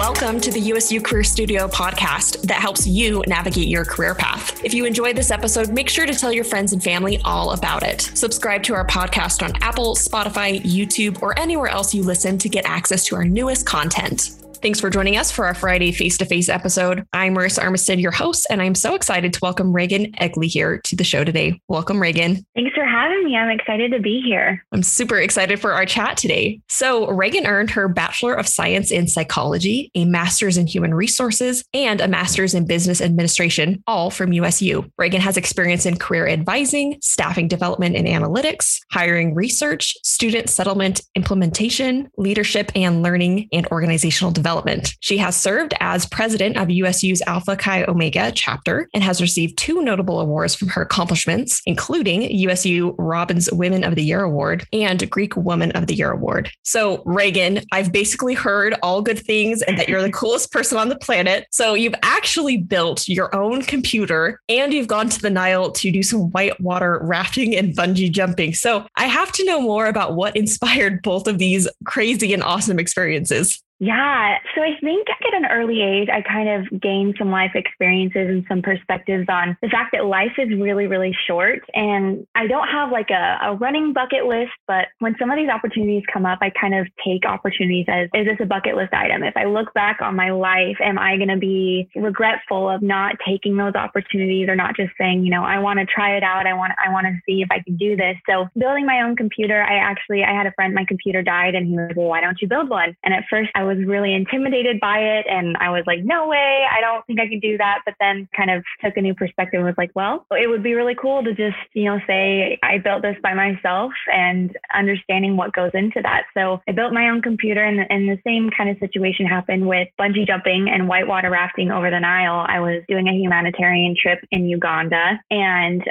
Welcome to the USU Career Studio podcast that helps you navigate your career path. If you enjoyed this episode, make sure to tell your friends and family all about it. Subscribe to our podcast on Apple, Spotify, YouTube, or anywhere else you listen to get access to our newest content. Thanks for joining us for our Friday face-to-face episode. I'm Marissa Armistead, your host, and I'm so excited to welcome Reagan Egley here to the show today. Welcome, Reagan. Thanks for having me. I'm excited to be here. I'm super excited for our chat today. So Reagan earned her Bachelor of Science in Psychology, a Master's in Human Resources, and a Master's in Business Administration, all from USU. Reagan has experience in career advising, staffing development and analytics, hiring research, student settlement implementation, leadership and learning, and organizational development. She has served as president of USU's Alpha Chi Omega chapter and has received two notable awards from her accomplishments, including USU Robbins Women of the Year Award and Greek Woman of the Year Award. So Reagan, I've basically heard all good things and that you're the coolest person on the planet. So you've actually built your own computer and you've gone to the Nile to do some whitewater rafting and bungee jumping. So I have to know more about what inspired both of these crazy and awesome experiences. Yeah. So I think at an early age, I kind of gained some life experiences and some perspectives on the fact that life is really, really short. And I don't have like a running bucket list, but when some of these opportunities come up, I kind of take opportunities as, is this a bucket list item? If I look back on my life, am I going to be regretful of not taking those opportunities or not just saying, you know, I want to try it out. I want to see if I can do this. So building my own computer, I had a friend, my computer died and he was, well, why don't you build one? And at first I was really intimidated by it. And I was like, no way, I don't think I can do that. But then kind of took a new perspective and was like, well, it would be really cool to just, you know, say I built this by myself and understanding what goes into that. So I built my own computer and the same kind of situation happened with bungee jumping and whitewater rafting over the Nile. I was doing a humanitarian trip in Uganda and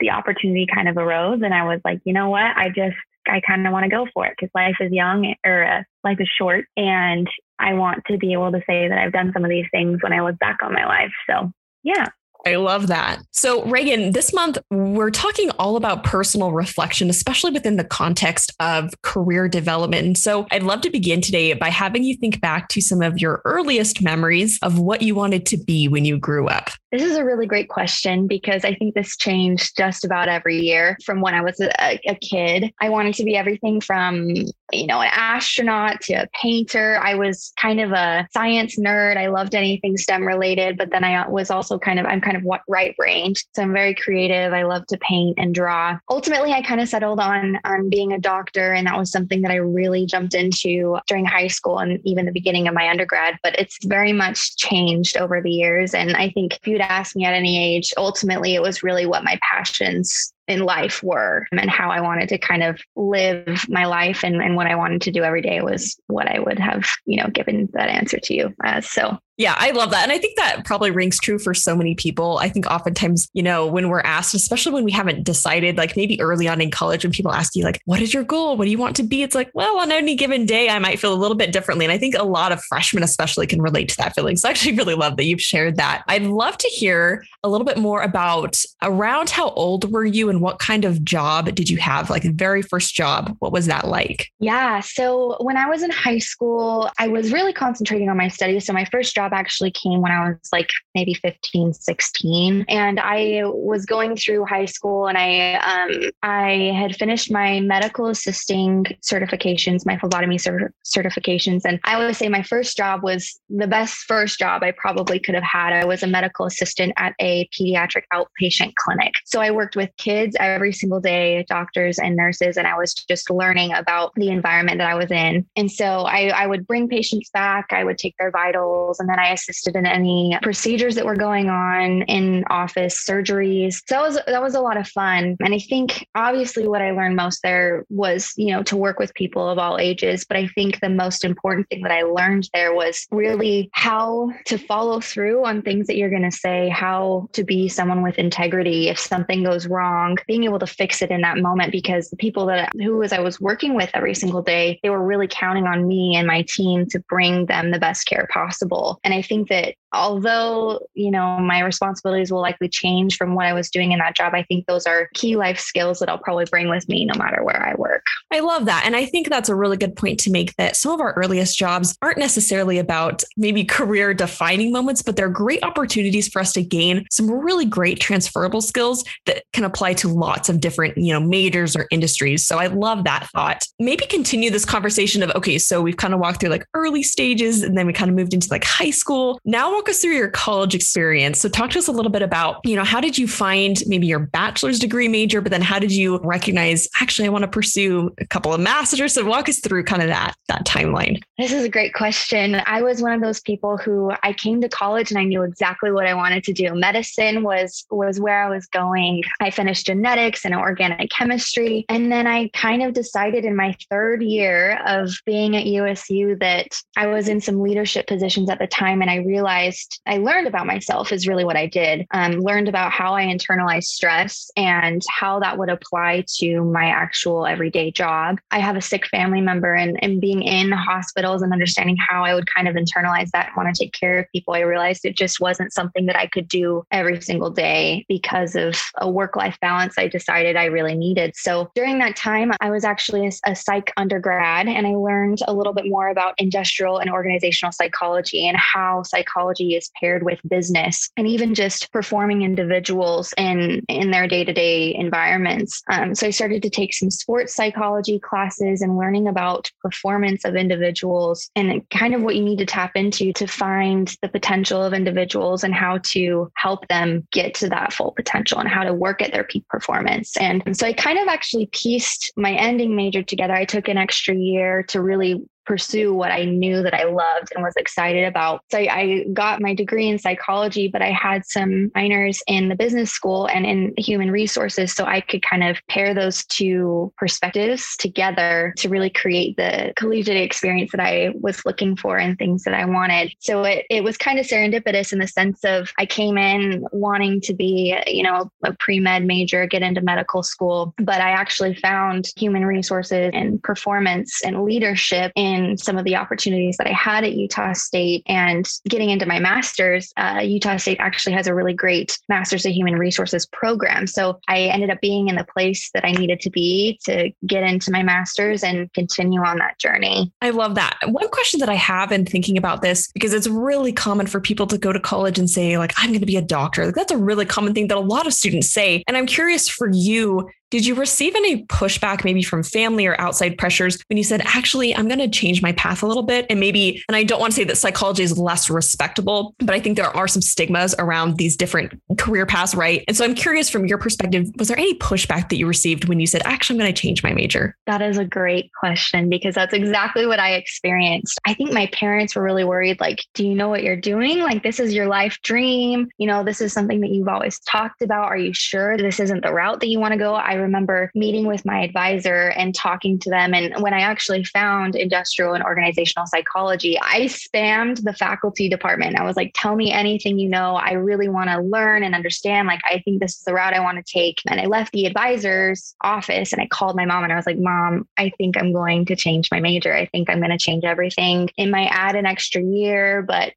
the opportunity kind of arose and I was like, you know what, I kind of want to go for it because life is short. And I want to be able to say that I've done some of these things when I look back on my life. So yeah. I love that. So Reagan, this month, we're talking all about personal reflection, especially within the context of career development. And so I'd love to begin today by having you think back to some of your earliest memories of what you wanted to be when you grew up. This is a really great question because I think this changed just about every year from when I was a kid. I wanted to be everything from, you know, an astronaut to a painter. I was kind of a science nerd. I loved anything STEM related, but then I was also kind of right brained. So I'm very creative. I love to paint and draw. Ultimately, I kind of settled on being a doctor. And that was something that I really jumped into during high school and even the beginning of my undergrad, but it's very much changed over the years. And I think if you'd ask me at any age, ultimately, it was really what my passions in life were and how I wanted to kind of live my life and what I wanted to do every day was what I would have, you know, given that answer to you as. So yeah, I love that. And I think that probably rings true for so many people. I think oftentimes, you know, when we're asked, especially when we haven't decided, like maybe early on in college, when people ask you like, what is your goal? What do you want to be? It's like, well, on any given day, I might feel a little bit differently. And I think a lot of freshmen especially can relate to that feeling. So I actually really love that you've shared that. I'd love to hear a little bit more about around how old were you and what kind of job did you have? Like the very first job, what was that like? Yeah. So when I was in high school, I was really concentrating on my studies. So my first job actually came when I was like maybe 15, 16. And I was going through high school and I had finished my medical assisting certifications, my phlebotomy certifications. And I always say my first job was the best first job I probably could have had. I was a medical assistant at a pediatric outpatient clinic. So I worked with kids every single day, doctors and nurses, and I was just learning about the environment that I was in. And so I would bring patients back, I would take their vitals, and then I assisted in any procedures that were going on in office surgeries. So that was a lot of fun. And I think obviously what I learned most there was, you know, to work with people of all ages. But I think the most important thing that I learned there was really how to follow through on things that you're going to say, how to be someone with integrity. If something goes wrong, wrong, being able to fix it in that moment, because the people who I was working with every single day, they were really counting on me and my team to bring them the best care possible. And I think that although, my responsibilities will likely change from what I was doing in that job, I think those are key life skills that I'll probably bring with me no matter where I work. I love that. And I think that's a really good point to make, that some of our earliest jobs aren't necessarily about maybe career defining moments, but they're great opportunities for us to gain some really great transferable skills that can apply to lots of different, majors or industries. So I love that thought. Maybe continue this conversation of, okay, so we've kind of walked through early stages, and then we kind of moved into high school. Now walk us through your college experience. So talk to us a little bit about, how did you find maybe your bachelor's degree major, but then how did you recognize, actually, I want to pursue a couple of masters? So walk us through kind of that timeline. This is a great question. I was one of those people who, I came to college and I knew exactly what I wanted to do. Medicine was where I was going. I finished genetics and organic chemistry. And then I kind of decided in my third year of being at USU that I was in some leadership positions at the time. And I realized I learned about myself is really what I did. Learned about how I internalized stress and how that would apply to my actual everyday job. I have a sick family member, and being in hospitals and understanding how I would kind of internalize that and want to take care of people, I realized it just wasn't something that I could do every single day because of a work-life balance I decided I really needed. So during that time, I was actually a psych undergrad, and I learned a little bit more about industrial and organizational psychology and how psychology is paired with business and even just performing individuals in their day-to-day environments. So I started to take some sports psychology classes and learning about performance of individuals and kind of what you need to tap into to find the potential of individuals and how to help them get to that full potential and how to work at their peak performance. And so I kind of actually pieced my ending major together. I took an extra year to really pursue what I knew that I loved and was excited about. So I got my degree in psychology, but I had some minors in the business school and in human resources. So I could kind of pair those two perspectives together to really create the collegiate experience that I was looking for and things that I wanted. So it was kind of serendipitous in the sense of I came in wanting to be, a pre-med major, get into medical school, but I actually found human resources and performance and leadership in some of the opportunities that I had at Utah State. And getting into my master's, Utah State actually has a really great master's of human resources program. So I ended up being in the place that I needed to be to get into my master's and continue on that journey. I love that. One question that I have in thinking about this, because it's really common for people to go to college and say, I'm going to be a doctor. That's a really common thing that a lot of students say. And I'm curious for you, did you receive any pushback maybe from family or outside pressures when you said, actually, I'm going to change my path a little bit? And I don't want to say that psychology is less respectable, but I think there are some stigmas around these different career paths, right? And so I'm curious from your perspective, was there any pushback that you received when you said, actually, I'm going to change my major? That is a great question, because that's exactly what I experienced. I think my parents were really worried, do you know what you're doing? This is your life dream. This is something that you've always talked about. Are you sure this isn't the route that you want to go? I remember meeting with my advisor and talking to them. And when I actually found industrial and organizational psychology, I spammed the faculty department. I was like, tell me anything you know. I really want to learn and understand. I think this is the route I want to take. And I left the advisor's office and I called my mom and I was like, Mom, I think I'm going to change my major. I think I'm going to change everything. It might add an extra year, but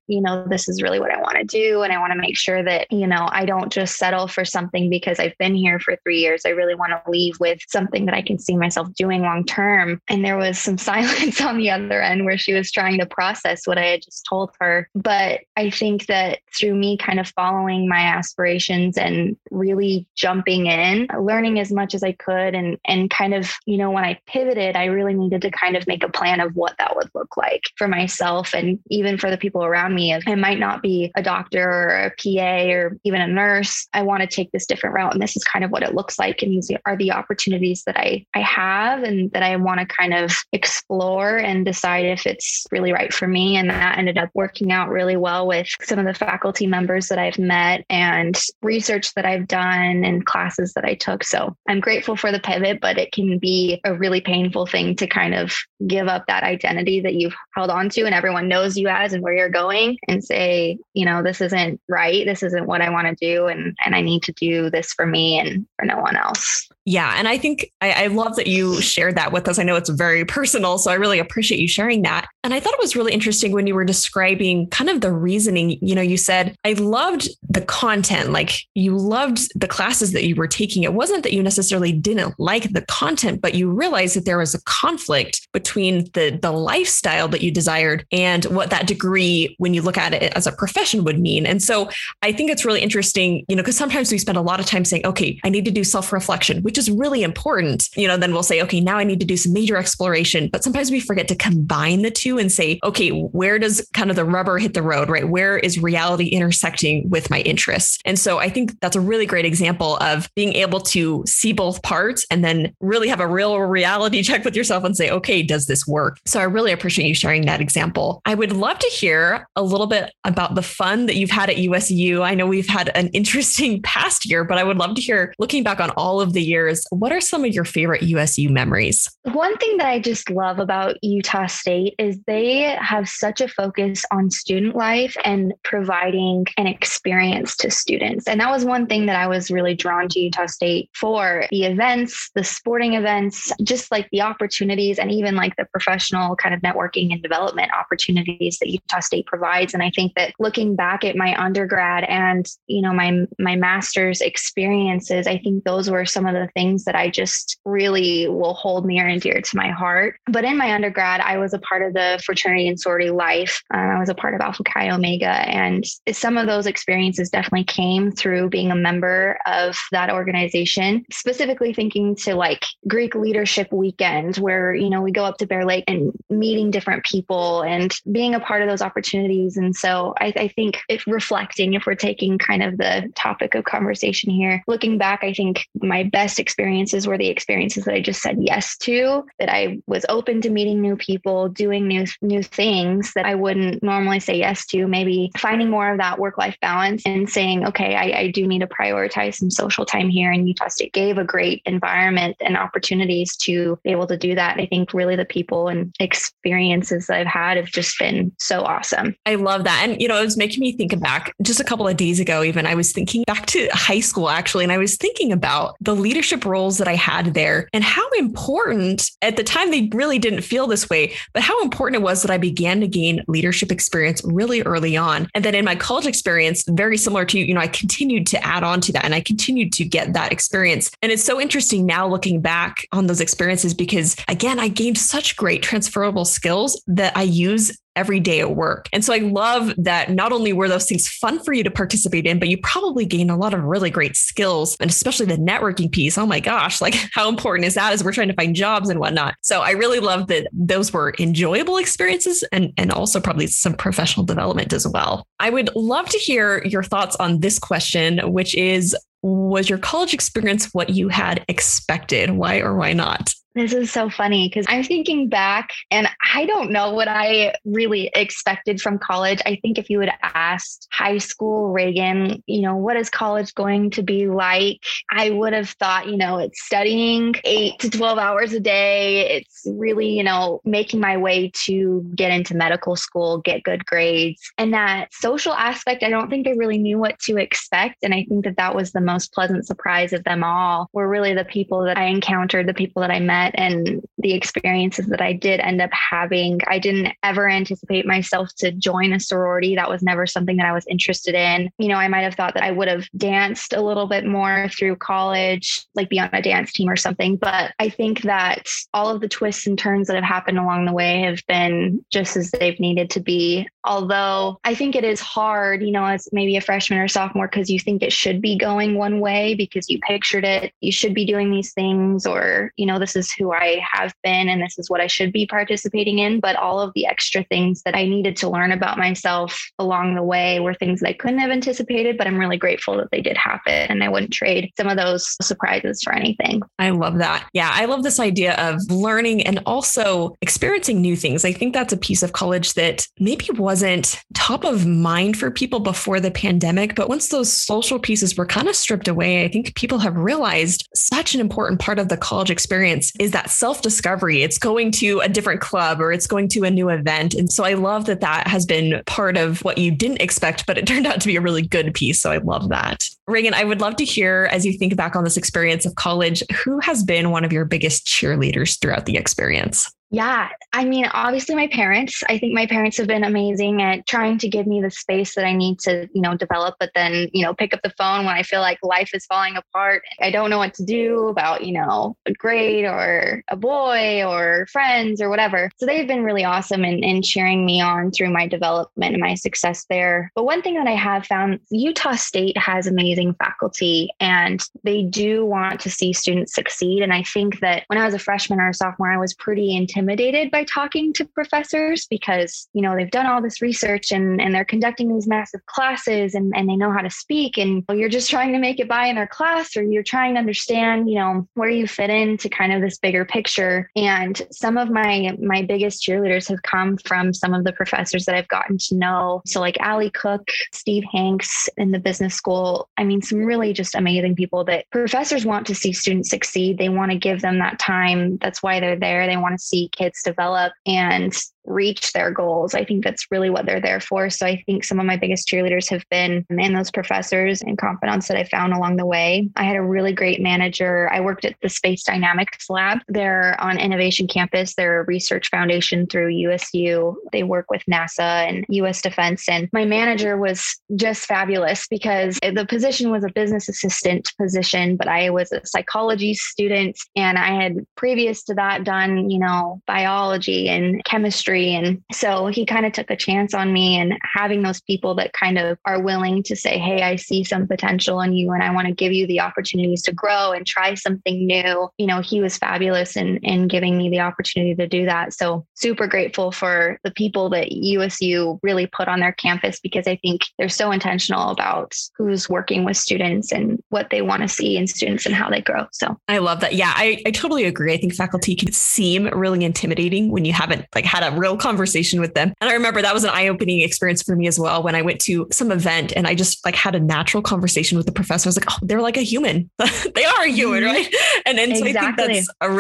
this is really what I want to do. And I want to make sure that, I don't just settle for something because I've been here for 3 years. I really want to leave with something that I can see myself doing long term. And there was some silence on the other end where she was trying to process what I had just told her. But I think that through me kind of following my aspirations and really jumping in, learning as much as I could, and kind of, when I pivoted, I really needed to kind of make a plan of what that would look like for myself and even for the people around me. I might not be a doctor or a PA or even a nurse. I want to take this different route. And this is kind of what it looks like. And these are the opportunities that I have and that I want to kind of explore and decide if it's really right for me. And that ended up working out really well with some of the faculty members that I've met and research that I've done and classes that I took. So I'm grateful for the pivot, but it can be a really painful thing to kind of give up that identity that you've held on to and everyone knows you as and where you're going and say, you know, this isn't right. This isn't what I want to do. And I need to do this for me and for no one else. Yeah. And I think I love that you shared that with us. I know it's very personal, so I really appreciate you sharing that. And I thought it was really interesting when you were describing kind of the reasoning, you know, you said, I loved the content, like you loved the classes that you were taking. It wasn't that you necessarily didn't like the content, but you realized that there was a conflict between the lifestyle that you desired and what that degree, when you look at it as a profession, would mean. And so I think it's really interesting, you know, because sometimes we spend a lot of time saying, okay, I need to do self-reflection, which is really important, you know, then we'll say, okay, now I need to do some major exploration. But sometimes we forget to combine the two and say, okay, where does kind of the rubber hit the road, right? Where is reality intersecting with my interests? And so I think that's a really great example of being able to see both parts and then really have a real reality check with yourself and say, okay, does this work? So I really appreciate you sharing that example. I would love to hear a little bit about the fun that you've had at USU. I know we've had an interesting past year, but I would love to hear, looking back on all of the years, what are some of your favorite USU memories? One thing that I just love about Utah State is they have such a focus on student life and providing an experience to students. And that was one thing that I was really drawn to Utah State for: the events, the sporting events, just like the opportunities, and even like the professional kind of networking and development opportunities that Utah State provides. And I think that looking back at my undergrad and, you know, my master's experiences, I think those were some of the things that I just really will hold near and dear to my heart. But in my undergrad, I was a part of the fraternity and sorority life. I was a part of Alpha Chi Omega. And some of those experiences definitely came through being a member of that organization, specifically thinking to like Greek leadership weekend, where, you know, we go up to Bear Lake and meeting different people and being a part of those opportunities. And so I think if we're taking kind of the topic of conversation here, looking back, I think my best experiences were the experiences that I just said yes to, that I was open to meeting new people, doing new things that I wouldn't normally say yes to, maybe finding more of that work-life balance and saying, okay, I do need to prioritize some social time here. And Utah State gave a great environment and opportunities to be able to do that. I think really the people and experiences that I've had have just been so awesome. I love that. And, you know, it was making me think back just a couple of days ago, even I was thinking back to high school, actually, and I was thinking about the leadership roles that I had there and how important, at the time they really didn't feel this way, but how important it was that I began to gain leadership experience really early on. And then in my college experience, very similar to, you know, I continued to add on to that and I continued to get that experience. And it's so interesting now looking back on those experiences, because again, I gained such great transferable skills that I use every day at work. And so I love that not only were those things fun for you to participate in, but you probably gained a lot of really great skills, and especially the networking piece. Oh my gosh, like how important is that as we're trying to find jobs and whatnot? So I really love that those were enjoyable experiences and also probably some professional development as well. I would love to hear your thoughts on this question, which is, was your college experience what you had expected? Why or why not? This is so funny because I'm thinking back and I don't know what I really expected from college. I think if you had asked high school Reagan, you know, what is college going to be like? I would have thought, you know, it's studying 8 to 12 hours a day. It's really, you know, making my way to get into medical school, get good grades. And that social aspect, I don't think I really knew what to expect. And I think that was the most pleasant surprise of them all, were really the people that I encountered, the people that I met, and the experiences that I did end up having. I didn't ever anticipate myself to join a sorority. That was never something that I was interested in. You know, I might have thought that I would have danced a little bit more through college, like be on a dance team or something. But I think that all of the twists and turns that have happened along the way have been just as they've needed to be. Although I think it is hard, you know, as maybe a freshman or sophomore, because you think it should be going one way because you pictured it. You should be doing these things, or, you know, this is who I have been and this is what I should be participating in. But all of the extra things that I needed to learn about myself along the way were things that I couldn't have anticipated, but I'm really grateful that they did happen. And I wouldn't trade some of those surprises for anything. I love that. Yeah, I love this idea of learning and also experiencing new things. I think that's a piece of college that maybe wasn't top of mind for people before the pandemic. But once those social pieces were kind of stripped away, I think people have realized such an important part of the college experience is that self-discovery. It's going to a different club or it's going to a new event. And so I love that that has been part of what you didn't expect, but it turned out to be a really good piece. So I love that. Reagan, I would love to hear, as you think back on this experience of college, who has been one of your biggest cheerleaders throughout the experience? Yeah. I mean, obviously my parents. I think my parents have been amazing at trying to give me the space that I need to, you know, develop, but then, you know, pick up the phone when I feel like life is falling apart. I don't know what to do about, you know, a grade or a boy or friends or whatever. So they've been really awesome in cheering me on through my development and my success there. But one thing that I have found, Utah State has amazing faculty and they do want to see students succeed. And I think that when I was a freshman or a sophomore, I was pretty intimidated by talking to professors because, you know, they've done all this research and they're conducting these massive classes and they know how to speak, and you're just trying to make it by in their class, or you're trying to understand, you know, where you fit into kind of this bigger picture. And some of my biggest cheerleaders have come from some of the professors that I've gotten to know. So like Allie Cook, Steve Hanks in the business school. I mean, some really just amazing people that professors want to see students succeed. They want to give them that time. That's why they're there. They want to see kids develop and reach their goals. I think that's really what they're there for. So I think some of my biggest cheerleaders have been in those professors and confidants that I found along the way. I had a really great manager. I worked at the Space Dynamics Lab. They're on Innovation Campus. They're a research foundation through USU. They work with NASA and U.S. Defense. And my manager was just fabulous because the position was a business assistant position, but I was a psychology student and I had previous to that done, you know, biology and chemistry. And so he kind of took a chance on me, and having those people that kind of are willing to say, hey, I see some potential in you and I want to give you the opportunities to grow and try something new. You know, he was fabulous in giving me the opportunity to do that. So super grateful for the people that USU really put on their campus, because I think they're so intentional about who's working with students and what they want to see in students and how they grow. So I love that. Yeah, I totally agree. I think faculty can seem really intimidating when you haven't like had a real conversation with them. And I remember that was an eye-opening experience for me as well when I went to some event and I just like had a natural conversation with the professor. I was like, oh, they're like a human. They are a human, right? And so exactly. I think that's a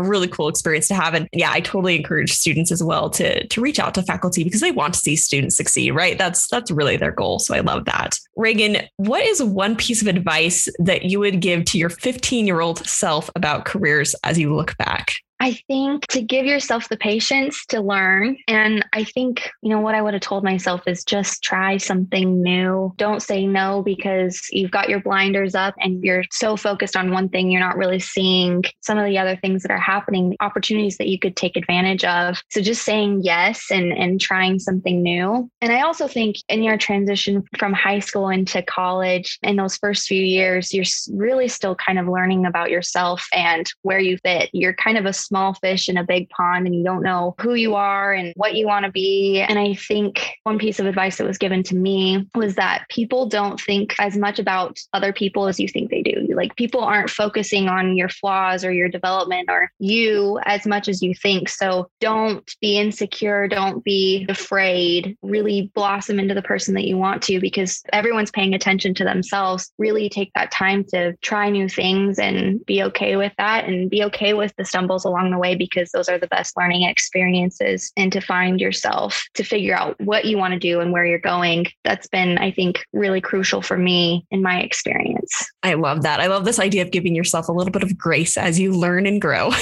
really cool experience to have. And yeah, I totally encourage students as well to reach out to faculty because they want to see students succeed, right? That's really their goal. So I love that. Reagan, what is one piece of advice that you would give to your 15-year-old self about careers as you look back? I think to give yourself the patience to learn. And I think, you know, what I would have told myself is just try something new. Don't say no because you've got your blinders up and you're so focused on one thing, you're not really seeing some of the other things that are happening, the opportunities that you could take advantage of. So just saying yes and trying something new. And I also think in your transition from high school into college, in those first few years, you're really still kind of learning about yourself and where you fit. You're kind of a small fish in a big pond and you don't know who you are and what you want to be. And I think one piece of advice that was given to me was that people don't think as much about other people as you think they do. Like people aren't focusing on your flaws or your development or you as much as you think. So don't be insecure. Don't be afraid. Really blossom into the person that you want to, because everyone's paying attention to themselves. Really take that time to try new things and be okay with that and be okay with the stumbles along the way, because those are the best learning experiences, and to find yourself, to figure out what you want to do and where you're going. That's been, I think, really crucial for me in my experience. I love that. I love this idea of giving yourself a little bit of grace as you learn and grow.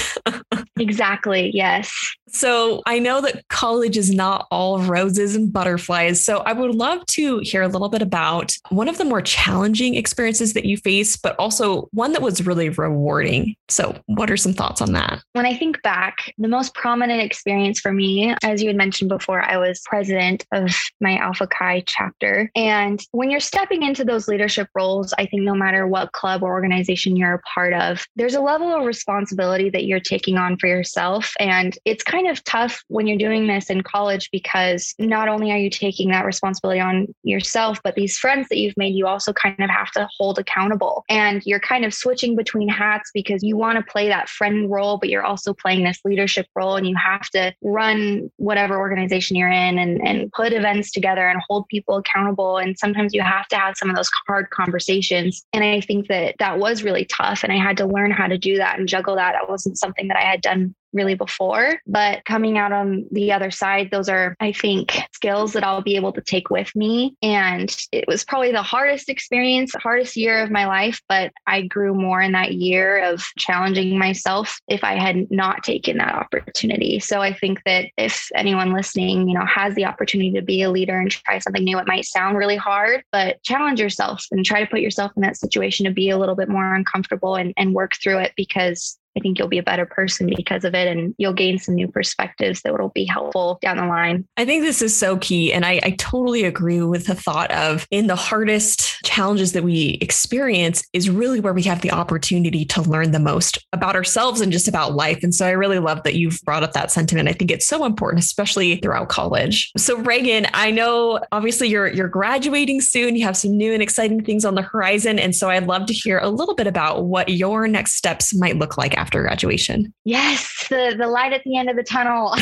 Exactly. Yes. So I know that college is not all roses and butterflies. So I would love to hear a little bit about one of the more challenging experiences that you faced, but also one that was really rewarding. So what are some thoughts on that? When I think back, the most prominent experience for me, as you had mentioned before, I was president of my Alpha Chi chapter. And when you're stepping into those leadership roles, I think no matter what club or organization you're a part of, there's a level of responsibility that you're taking on for yourself. And it's kind of tough when you're doing this in college, because not only are you taking that responsibility on yourself, but these friends that you've made, you also kind of have to hold accountable. And you're kind of switching between hats because you want to play that friend role, but you're also playing this leadership role, and you have to run whatever organization you're in and put events together and hold people accountable. And sometimes you have to have some of those hard conversations. And I think that was really tough. And I had to learn how to do that and juggle that. That wasn't something that I had done really before, but coming out on the other side, those are, I think, skills that I'll be able to take with me. And it was probably the hardest experience, hardest year of my life, but I grew more in that year of challenging myself if I had not taken that opportunity. So I think that if anyone listening, has the opportunity to be a leader and try something new, it might sound really hard, but challenge yourself and try to put yourself in that situation to be a little bit more uncomfortable and work through it, because I think you'll be a better person because of it, and you'll gain some new perspectives that will be helpful down the line. I think this is so key. And I totally agree with the thought of, in the hardest challenges that we experience is really where we have the opportunity to learn the most about ourselves and just about life. And so I really love that you've brought up that sentiment. I think it's so important, especially throughout college. So Reagan, I know obviously you're graduating soon. You have some new and exciting things on the horizon. And so I'd love to hear a little bit about what your next steps might look like after graduation. Yes, the light at the end of the tunnel.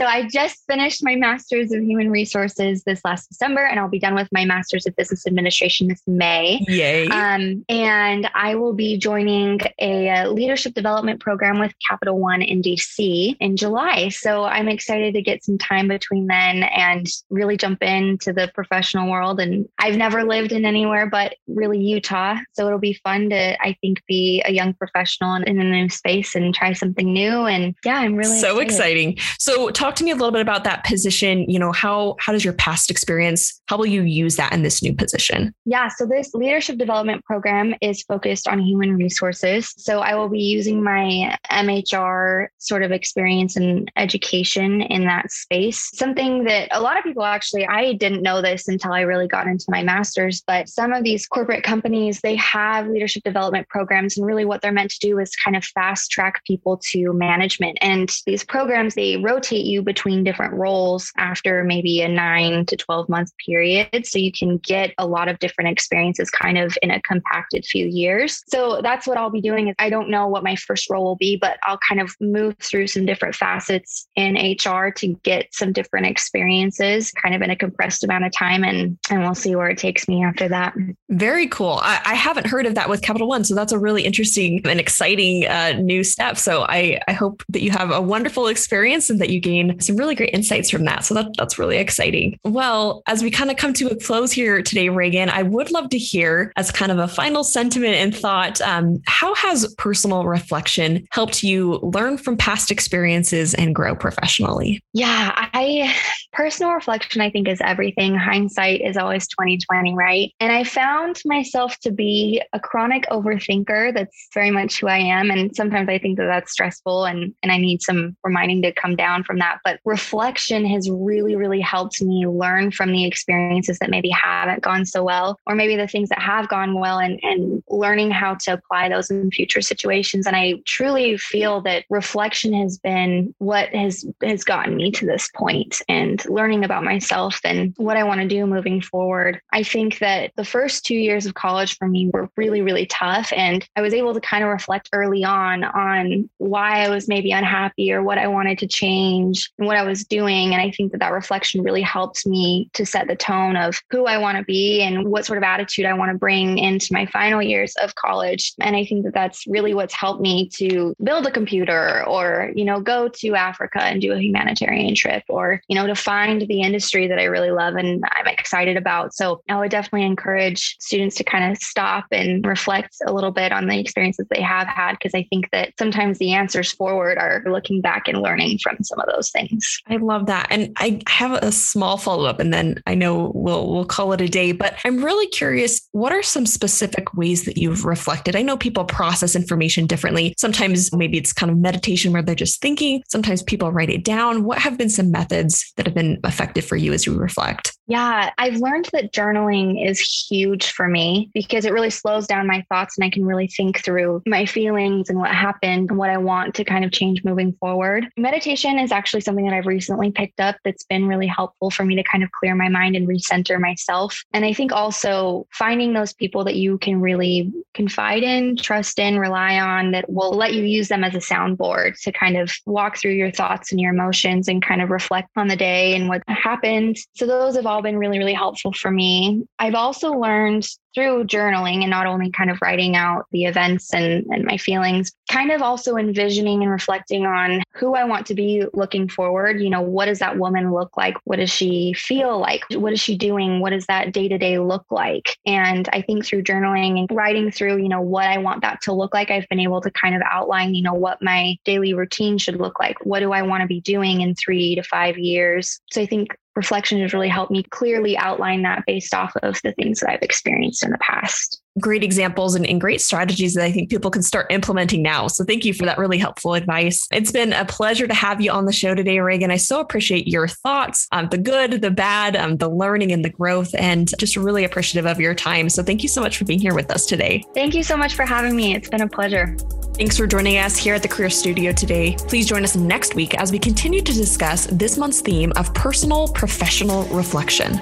So I just finished my master's of human resources this last December, and I'll be done with my master's of business administration this May. Yay! And I will be joining a leadership development program with Capital One in DC in July. So I'm excited to get some time between then and really jump into the professional world. And I've never lived in anywhere but really Utah. So it'll be fun to, I think, be a young professional in a new space and try something new. And yeah, I'm really so exciting. So talk to me a little bit about that position. How does your past experience, how will you use that in this new position? Yeah. So this leadership development program is focused on human resources. So I will be using my MHR sort of experience and education in that space. Something that a lot of people actually, I didn't know this until I really got into my master's, but some of these corporate companies, they have leadership development programs, and really what they're meant to do is kind of fast track people to management. And these programs, they rotate you between different roles after maybe a 9 to 12 month period. So you can get a lot of different experiences kind of in a compacted few years. So that's what I'll be doing. I don't know what my first role will be, but I'll kind of move through some different facets in HR to get some different experiences kind of in a compressed amount of time. And we'll see where it takes me after that. Very cool. I haven't heard of that with Capital One. So that's a really interesting and exciting new step. So I hope that you have a wonderful experience and that you gain some really great insights from that. So that's really exciting. Well, as we kind of come to a close here today, Reagan, I would love to hear, as kind of a final sentiment and thought, how has personal reflection helped you learn from past experiences and grow professionally? Yeah, personal reflection, I think, is everything. Hindsight is always 20/20, right? And I found myself to be a chronic overthinker. That's very much who I am. And sometimes I think that that's stressful and I need some reminding to come down from that. But reflection has really, really helped me learn from the experiences that maybe haven't gone so well, or maybe the things that have gone well, and learning how to apply those in future situations. And I truly feel that reflection has been what has gotten me to this point, and learning about myself and what I want to do moving forward. I think that the first 2 years of college for me were really, really tough. And I was able to kind of reflect early on why I was maybe unhappy or what I wanted to change and what I was doing. And I think that reflection really helps me to set the tone of who I want to be and what sort of attitude I want to bring into my final years of college. And I think that that's really what's helped me to build a computer, or, go to Africa and do a humanitarian trip, or, to find the industry that I really love and I'm excited about. So I would definitely encourage students to kind of stop and reflect a little bit on the experiences they have had, because I think that sometimes the answers forward are looking back and learning from some of those things. I love that. And I have a small follow-up, and then I know we'll call it a day, but I'm really curious, what are some specific ways that you've reflected? I know people process information differently. Sometimes maybe it's kind of meditation where they're just thinking. Sometimes people write it down. What have been some methods that have been effective for you as you reflect? Yeah, I've learned that journaling is huge for me because it really slows down my thoughts and I can really think through my feelings and what happened and what I want to kind of change moving forward. Meditation is actually something that I've recently picked up that's been really helpful for me to kind of clear my mind and recenter myself. And I think also finding those people that you can really confide in, trust in, rely on, that will let you use them as a soundboard to kind of walk through your thoughts and your emotions and kind of reflect on the day and what happened. So those have all been really, really helpful for me. I've also learned through journaling and not only kind of writing out the events and my feelings, kind of also envisioning and reflecting on who I want to be looking forward. You know, what does that woman look like? What does she feel like? What is she doing? What does that day-to-day look like? And I think through journaling and writing through, you know, what I want that to look like, I've been able to kind of outline, you know, what my daily routine should look like. What do I want to be doing in 3 to 5 years? So I think reflection has really helped me clearly outline that based off of the things that I've experienced in the past. Great examples and great strategies that I think people can start implementing now. So thank you for that really helpful advice. It's been a pleasure to have you on the show today, Reagan. I so appreciate your thoughts on the good, the bad, the learning and the growth, and just really appreciative of your time. So thank you so much for being here with us today. Thank you so much for having me. It's been a pleasure. Thanks for joining us here at the Career Studio today. Please join us next week as we continue to discuss this month's theme of personal professional reflection.